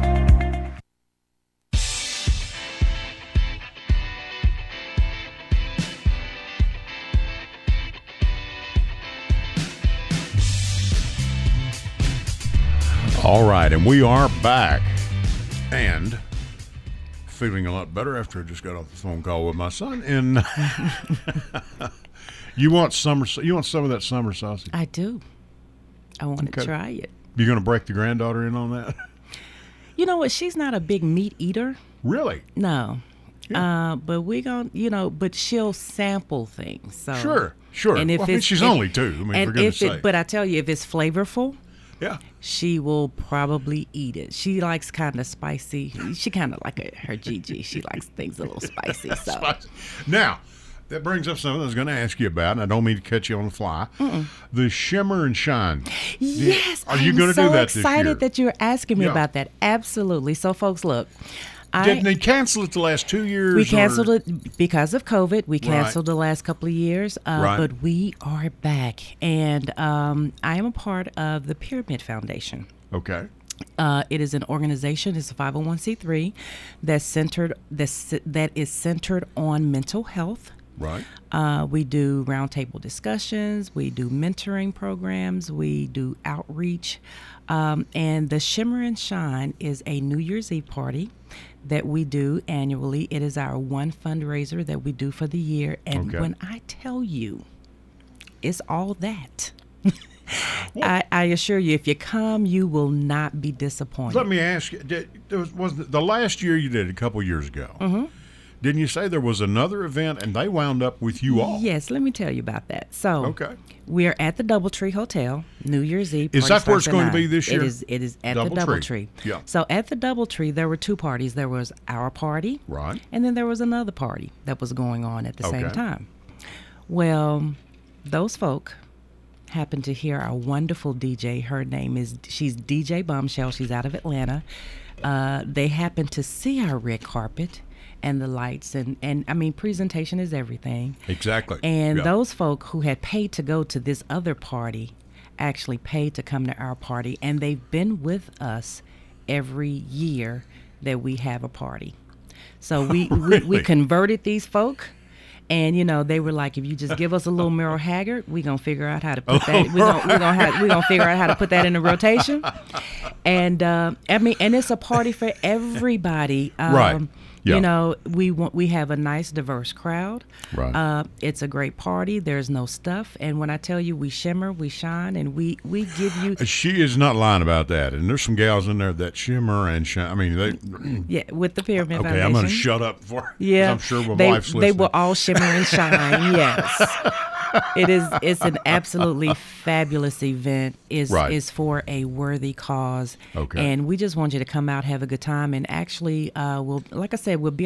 All right, and we are back. And feeling a lot better after I just got off the phone call with my son. And you want some of that summer sausage? I do. I want to try it. You're going to break the granddaughter in on that? You know what? She's not a big meat eater. Really? No. Yeah. But we're going to, but she'll sample things. So. Sure. And if she's only two. For goodness sake. But I tell you, if it's flavorful, yeah, she will probably eat it. She likes kind of spicy. She kind of like her Gigi. She likes things a little spicy. So. Spicy. Now, that brings up something I was going to ask you about, and I don't mean to catch you on the fly. Mm-mm. The Shimmer and Shine. Yes. Are you going to do that this year? I'm so excited that you're asking me about that. Absolutely. So, folks, look. Didn't they cancel it the last 2 years? We canceled it because of COVID. We canceled the last couple of years, but we are back. And I am a part of the Pyramid Foundation. Okay. It is an organization. It's a 501c3 that is centered on mental health. Right. We do roundtable discussions. We do mentoring programs. We do outreach. And the Shimmer and Shine is a New Year's Eve party that we do annually. It is our one fundraiser that we do for the year. And when I tell you, it's all that. I assure you, if you come, you will not be disappointed. Let me ask you, was the last year you did, a couple years ago, mm-hmm. didn't you say there was another event and they wound up with you all? Yes, let me tell you about that. So we're at the Doubletree Hotel, New Year's Eve. Is that where it's going to be this year? It is at the Doubletree. Yeah. So at the Doubletree, there were two parties. There was our party. Right. And then there was another party that was going on at the same time. Well, those folk happened to hear our wonderful DJ. Her name is, she's DJ Bombshell. She's out of Atlanta. They happened to see our red carpet and the lights and I mean, presentation is everything. Exactly. And those folk who had paid to go to this other party actually paid to come to our party, and they've been with us every year that we have a party. So we converted these folk. And, they were like, if you just give us a little Merle Haggard, we're going to figure out how to put that. We're going to figure out how to put that in the rotation. And, and it's a party for everybody. Right. Yeah. We have a nice, diverse crowd. Right. It's a great party. There's no stuff. And when I tell you we shimmer, we shine, and we give you. She is not lying about that. And there's some gals in there that shimmer and shine. I mean, they. Yeah, with the Pyramid Foundation. Okay, I'm going to shut up for. Yeah. I'm sure my wife's listening. They will all shimmer and shine, yes. It's an absolutely fabulous event. It's for a worthy cause. Okay. And we just want you to come out, have a good time. And actually, we'll be at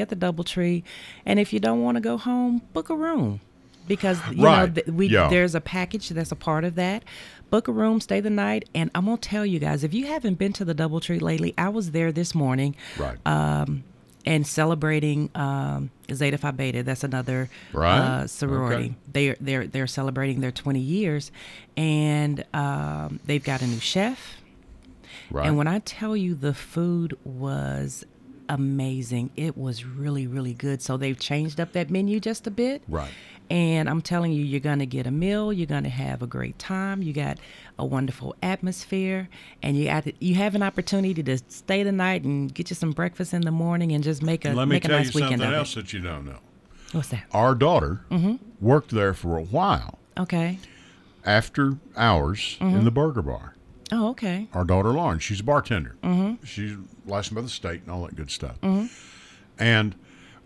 the Doubletree. And if you don't want to go home, book a room. Because, there's a package that's a part of that. Book a room, stay the night. And I'm going to tell you guys, if you haven't been to the Doubletree lately, I was there this morning. Right. And celebrating Zeta Phi Beta, that's another sorority. Okay. They're celebrating their 20 years, and they've got a new chef. Right. And when I tell you the food was amazing, it was really, really good. So they've changed up that menu just a bit. Right. And I'm telling you, you're going to get a meal. You're going to have a great time. You got a wonderful atmosphere. And you have an opportunity to stay the night and get you some breakfast in the morning and just make a nice weekend of it. Let me tell you something else that you don't know. What's that? Our daughter worked there for a while. Okay. After hours in the burger bar. Oh, okay. Our daughter, Lauren, she's a bartender. Mm-hmm. She's licensed by the state and all that good stuff. Mm-hmm. And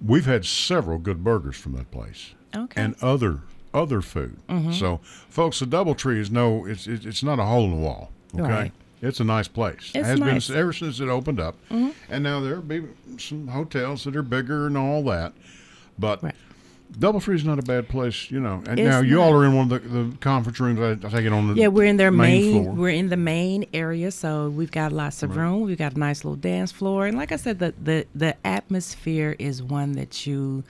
we've had several good burgers from that place. Okay. And other food. Mm-hmm. So, folks, the Doubletree is it's not a hole in the wall. Okay, right. It's a nice place. It has been ever since it opened up, mm-hmm. and now there'll be some hotels that are bigger and all that, but. Right. Doubletree is not a bad place, And it's now you all are in one of the conference rooms. I take it on the we're in their main floor. We're in the main area, so we've got lots of room. We've got a nice little dance floor, and like I said, the atmosphere is one that you're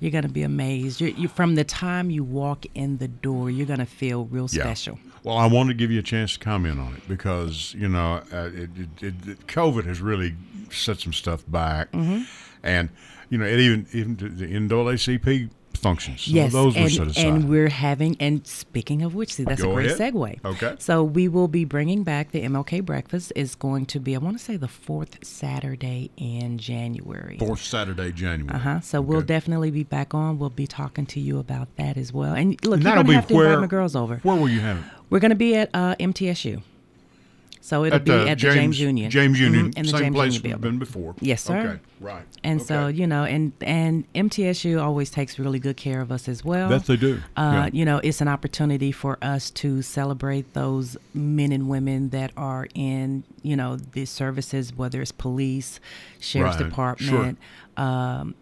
going to be amazed. You from the time you walk in the door, you're going to feel real special. Well, I wanted to give you a chance to comment on it because, COVID has really set some stuff back. Mm-hmm. And, it even the NAACP functions. Some yes, of those were set aside. And we're having, and speaking of which, see, that's Go a great ahead. Segue. Okay. So we will be bringing back the MLK Breakfast. It's going to be, I want to say, the fourth Saturday in January. Uh-huh. So we'll definitely be back on. We'll be talking to you about that as well. And look, and you're going to have to invite my girls over. Where will you have it? We're going to be at MTSU. So it'll be at the James Union. James Union, mm-hmm. Same place we've been before. Yes, sir. Okay, right. And so, you know, and MTSU always takes really good care of us as well. Yes, they do. You know, it's an opportunity for us to celebrate those men and women that are in, you know, the services, whether it's police, sheriff's department, and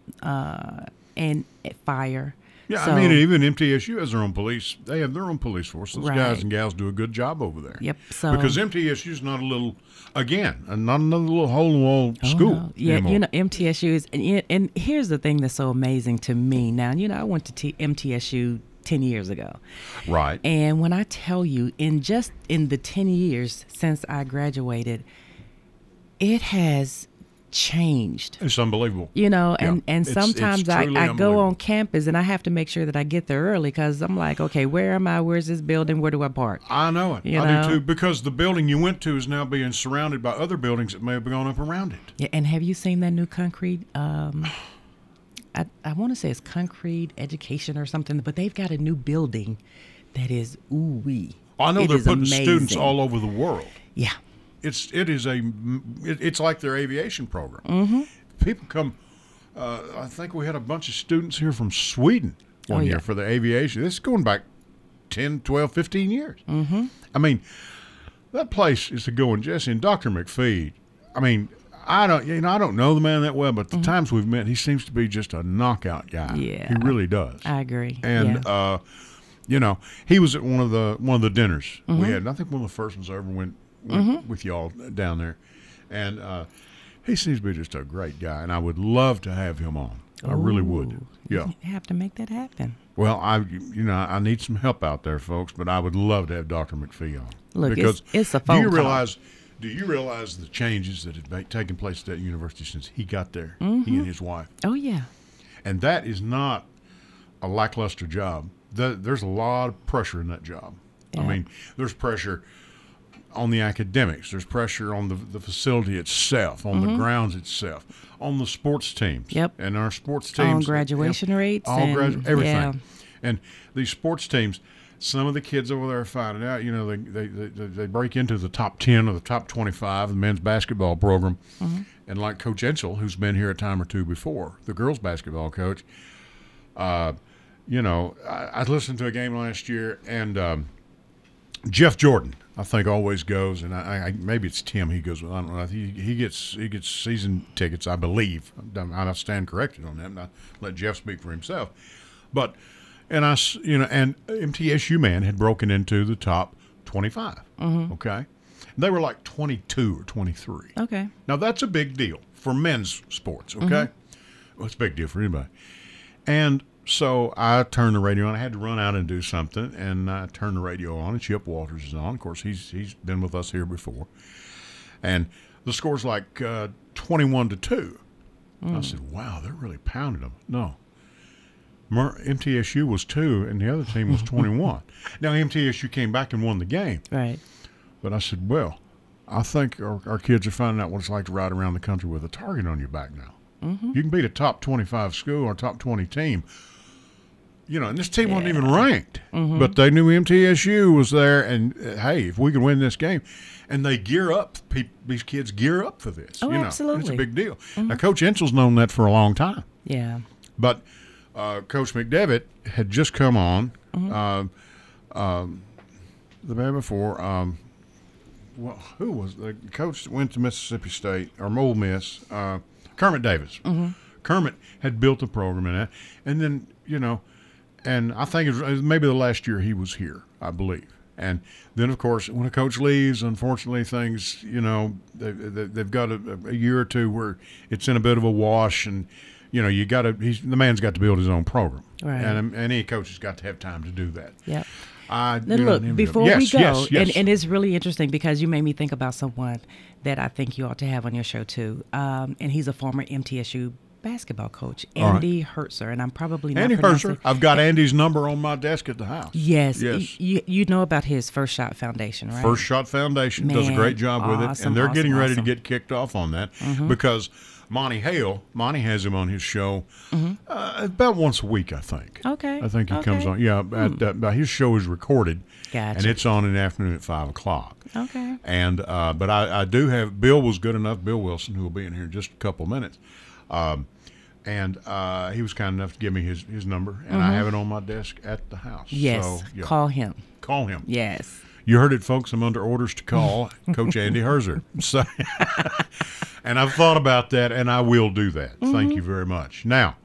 fire. Yeah, so, I mean, even MTSU has their own police. They have their own police force. Those guys and gals do a good job over there. Yep. So because MTSU is not a little, again, not another little hole-in-the-wall school. No. Yeah, anymore. You know, MTSU is, and here's the thing that's so amazing to me. Now, you know, I went to MTSU 10 years ago. Right. And when I tell you, in the 10 years since I graduated, it has changed. It's unbelievable. You know, and sometimes I go on campus and I have to make sure that I get there early because I'm like, okay, where am I? Where's this building? Where do I park? I know it. I do too, because the building you went to is now being surrounded by other buildings that may have gone up around it. Yeah, and have you seen that new concrete? I want to say it's Concrete Education or something, but they've got a new building that is ooh-wee. I know they're putting students all over the world. Yeah. It's like their aviation program. Mm-hmm. People come. I think we had a bunch of students here from Sweden one year for the aviation. This is going back 10, 12, 15 years. Mm-hmm. I mean, that place is a going. Jesse and Dr. McPhee. I mean, I don't know the man that well, but the times we've met, he seems to be just a knockout guy. Yeah, he really does. I agree. And you know, he was at one of the dinners we had. And I think one of the first ones I ever went. With y'all down there, and he seems to be just a great guy, and I would love to have him on. Ooh, I really would. Yeah, you have to make that happen. Well, I need some help out there, folks, but I would love to have Dr. McPhee on. Look, because it's a phone call. Do you realize the changes that have taken place at that university since he got there? Mm-hmm. He and his wife. Oh yeah, and that is not a lackluster job. There's a lot of pressure in that job. Yeah. I mean, there's pressure on the academics, there's pressure on the facility itself, on the grounds itself, on the sports teams. Yep. And our sports teams. On graduation rates. All everything. Yeah. And these sports teams, some of the kids over there are finding out, you know, they break into the top 10 or the top 25 of the men's basketball program. Mm-hmm. And like Coach Ensel, who's been here a time or two before, the girls' basketball coach, you know, I listened to a game last year, and Jeff Jordan, I think, always goes, and I maybe it's Tim he goes with. I don't know. He gets season tickets, I believe. I stand corrected on that, and I let Jeff speak for himself. But and MTSU man had broken into the top 25. Mm-hmm. Okay, they were like 22 or 23. Okay, now that's a big deal for men's sports. Okay, well, it's a big deal for anybody, and. So I turned the radio on. I had to run out and do something, and I turned the radio on, and Chip Walters is on. Of course, he's been with us here before. And the score's like 21-2. Mm. I said, wow, they're really pounding them. No. MTSU was 2, and the other team was 21. Now, MTSU came back and won the game. Right. But I said, well, I think our kids are finding out what it's like to ride around the country with a target on your back now. Mm-hmm. You can beat a top 25 school or top 20 team. You know, and this team wasn't even ranked, but they knew MTSU was there, and hey, if we can win this game, and they gear up, these kids gear up for this. Oh, you know, absolutely, it's a big deal. Mm-hmm. Now, Coach Ensel's known that for a long time. Yeah, but Coach McDevitt had just come on the day before. Well, who was the coach that went to Mississippi State or Ole Miss? Kermit Davis. Mm-hmm. Kermit had built a program in that, and then you know. And I think it was maybe the last year he was here, I believe. And then, of course, when a coach leaves, unfortunately, things, you know, they've got a year or two where it's in a bit of a wash. And, you know, the man's got to build his own program. Right. And any coach has got to have time to do that. Yeah. Before we go, and it's really interesting because you made me think about someone that I think you ought to have on your show, too. And he's a former MTSU basketball coach, Andy Herzer, and I'm probably not pronouncing... Andy Herzer. I've got Andy's number on my desk at the house. Yes. Yes. You know about his First Shot Foundation, right? First Shot Foundation does a great job with it, and they're getting ready to get kicked off on that because Monty has him on his show about once a week, I think. Okay. I think he comes on. Yeah, his show is recorded, and it's on in the afternoon at 5 o'clock. Okay. And but I do have... Bill was good enough, Bill Wilson, who will be in here in just a couple minutes, and he was kind enough to give me his number, and I have it on my desk at the house. Yes, so, Call him. Yes. You heard it, folks. I'm under orders to call Coach Andy Herzer. So, and I've thought about that, and I will do that. Thank you very much. Now,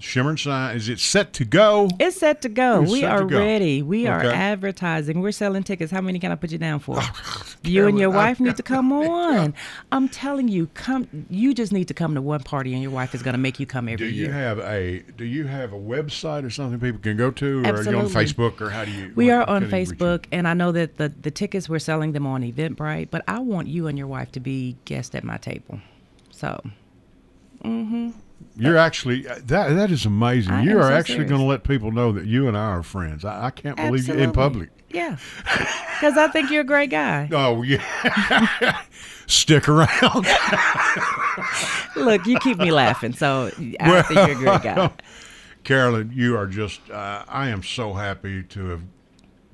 Shimmer and Shine, is it set to go? It's set to go. We are ready. We are advertising. We're selling tickets. How many can I put you down for? You and your wife need to come on. I'm telling you, come. You just need to come to one party, and your wife is going to make you come every year. Do you have a website or something people can go to, or are you on Facebook, or how do you? We are on Facebook, and I know that the tickets, we're selling them on Eventbrite, but I want you and your wife to be guests at my table. So, You're actually, that is amazing. You are actually going to let people know that you and I are friends. I can't believe you in public. Yeah, because I think you're a great guy. Oh, yeah. Stick around. Look, you keep me laughing, so I think you're a great guy. Carolyn, you are just, I am so happy to have,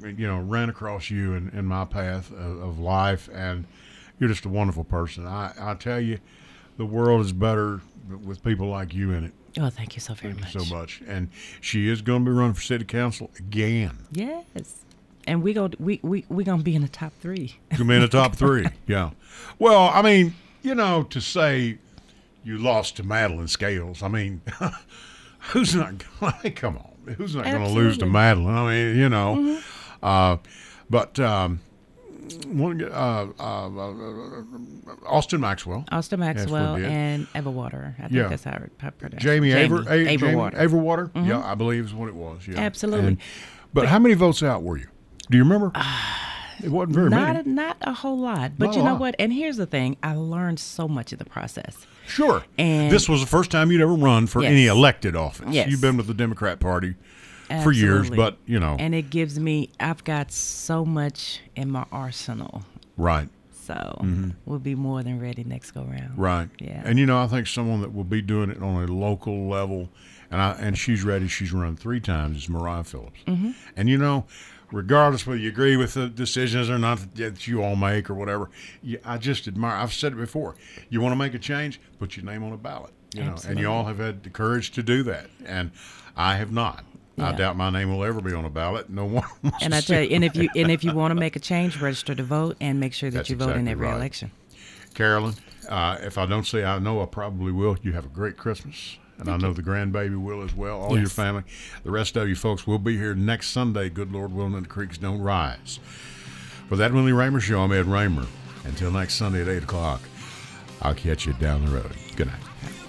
ran across you in my path of life, and you're just a wonderful person. I tell you, the world is better with people like you in it. Oh, thank you so very much. Thank you so much. And she is going to be running for city council again. Yes. And we're going to be in the top three. You're going to be in the top three, yeah. Well, I mean, to say you lost to Madeline Scales, I mean, who's not going to lose to Madeline? I mean, Austin Maxwell and Averwater. I think that's how I pronounce it. Jamie Averwater. Mm-hmm. Yeah, I believe is what it was. Yeah, absolutely. But how many votes out were you? Do you remember? It wasn't very many. Not a whole lot. But you know what? And here's the thing. I learned so much in the process. Sure. And this was the first time you'd ever run for any elected office. Yes. You've been with the Democrat Party. Absolutely. For years, but and it gives me, I've got so much in my arsenal, right? So we'll be more than ready next go round, right? Yeah. And I think someone that will be doing it on a local level, and she's ready. She's run 3 times is Mariah Phillips, and regardless whether you agree with the decisions or not that you all make or whatever, I just admire. I've said it before. You want to make a change, put your name on a ballot, and you all have had the courage to do that, and I have not. Yeah. I doubt my name will ever be on a ballot. No one wants to see it. And if you want to make a change, register to vote and make sure that you vote in every election. Carolyn, if I don't say I know, I probably will. You have a great Christmas. And Thank I know you. The grandbaby will as well, all your family. The rest of you folks will be here next Sunday, good Lord willing, and the creeks don't rise. For that Edwin Lee Raymer Show, I'm Ed Raymer. Until next Sunday at 8 o'clock, I'll catch you down the road. Good night.